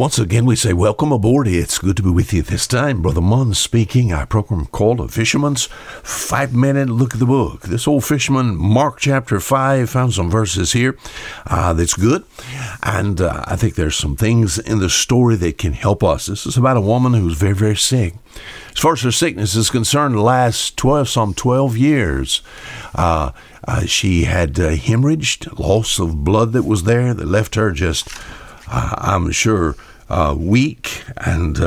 once again, we say welcome aboard. It's good to be with you this time. Brother Munn speaking. Our program called A Fisherman's 5-Minute Look at the Book. This old fisherman, Mark chapter 5, found some verses here that's good. And I think there's some things in the story that can help us. This is about a woman who's very, very sick. As far as her sickness is concerned, last 12 years. She had hemorrhage, loss of blood that was there that left her just... I'm sure, weak, and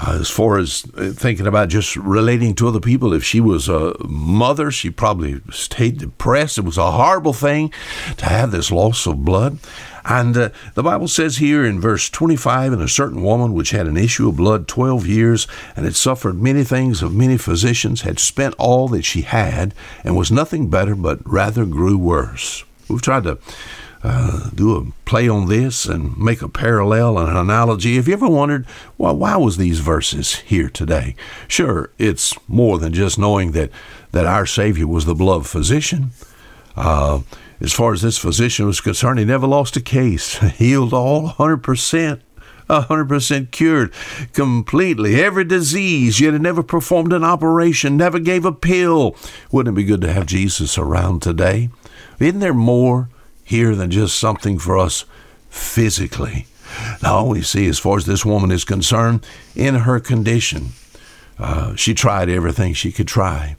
as far as thinking about just relating to other people, if she was a mother, she probably stayed depressed. It was a horrible thing to have this loss of blood. And the Bible says here in verse 25, and a certain woman which had an issue of blood 12 years, and had suffered many things of many physicians, had spent all that she had, and was nothing better, but rather grew worse. We've tried to do a play on this and make a parallel and an analogy. Have you ever wondered, well, why was these verses here today? Sure, it's more than just knowing that our Savior was the beloved physician. As far as this physician was concerned, he never lost a case. Healed all 100%. 100% cured completely every disease, yet had never performed an operation, never gave a pill. Wouldn't it be good to have Jesus around today? Isn't there more here than just something for us physically? Now, all we see as far as this woman is concerned, in her condition, she tried everything she could try.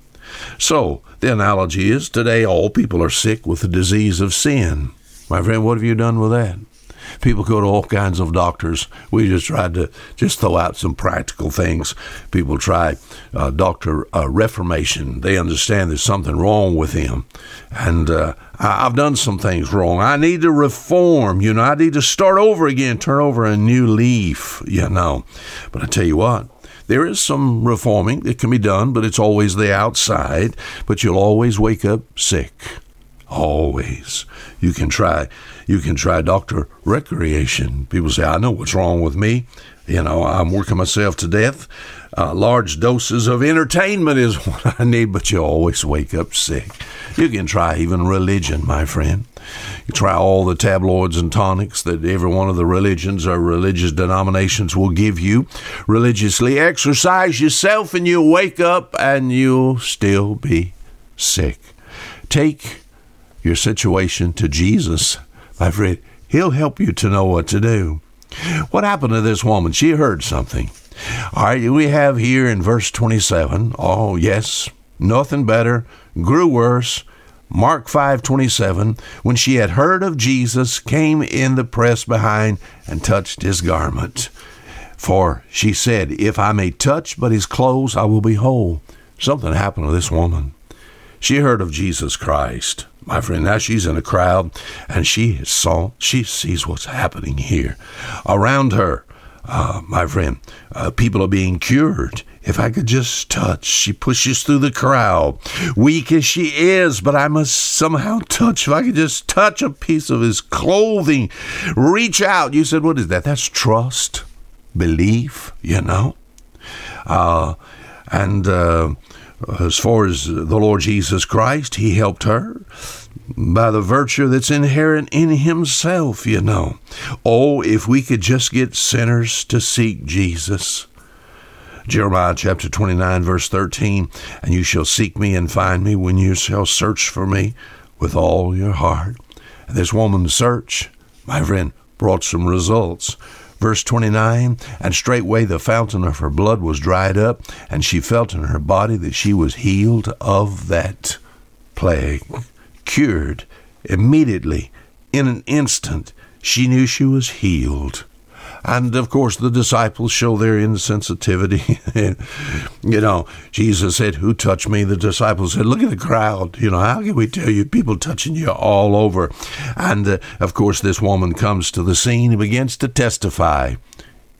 So the analogy is today all people are sick with the disease of sin. My friend, what have you done with that? People go to all kinds of doctors. We just tried to just throw out some practical things. People try Dr. Reformation. They understand there's something wrong with him. And I've done some things wrong. I need to reform. You know, I need to start over again, turn over a new leaf, you know. But I tell you what, there is some reforming that can be done, but it's always the outside. But you'll always wake up sick. Always. You can try Dr. Recreation. People say, I know what's wrong with me. You know, I'm working myself to death. Large doses of entertainment is what I need, but you always wake up sick. You can try even religion, my friend. You try all the tabloids and tonics that every one of the religions or religious denominations will give you. Religiously exercise yourself and you wake up and you'll still be sick. Take your situation to Jesus, my friend. He'll help you to know what to do. What happened to this woman? She heard something. All right, we have here in verse 27, oh, yes, nothing better, grew worse. Mark 5:27, when she had heard of Jesus, came in the press behind and touched his garment. For she said, if I may touch but his clothes, I will be whole. Something happened to this woman. She heard of Jesus Christ. My friend, now she's in a crowd, and she sees what's happening here. Around her, my friend, people are being cured. If I could just touch, she pushes through the crowd. Weak as she is, but I must somehow touch. If I could just touch a piece of his clothing, reach out. You said, what is that? That's trust, belief, you know. As far as the Lord Jesus Christ, he helped her by the virtue that's inherent in himself, you know. Oh, if we could just get sinners to seek Jesus. Jeremiah chapter 29, verse 13, and you shall seek me and find me when you shall search for me with all your heart. And this woman's search, my friend, brought some results. Verse 29, and straightway the fountain of her blood was dried up, and she felt in her body that she was healed of that plague. Cured immediately, in an instant, she knew she was healed. And, of course, the disciples show their insensitivity. You know, Jesus said, who touched me? The disciples said, look at the crowd. You know, how can we tell you? People touching you all over. And, of course, this woman comes to the scene and begins to testify.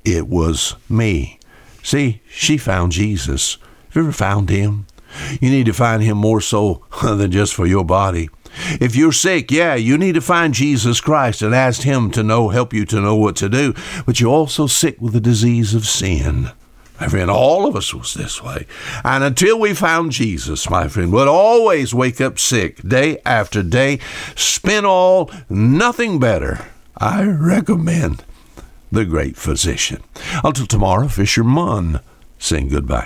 It was me. See, she found Jesus. Have you ever found him? You need to find him more so than just for your body. If you're sick, yeah, you need to find Jesus Christ and ask him to help you to know what to do. But you're also sick with the disease of sin. My friend, all of us was this way. And until we found Jesus, my friend, would always wake up sick day after day, spin all, nothing better. I recommend the great physician. Until tomorrow, Fisher Munn saying goodbye.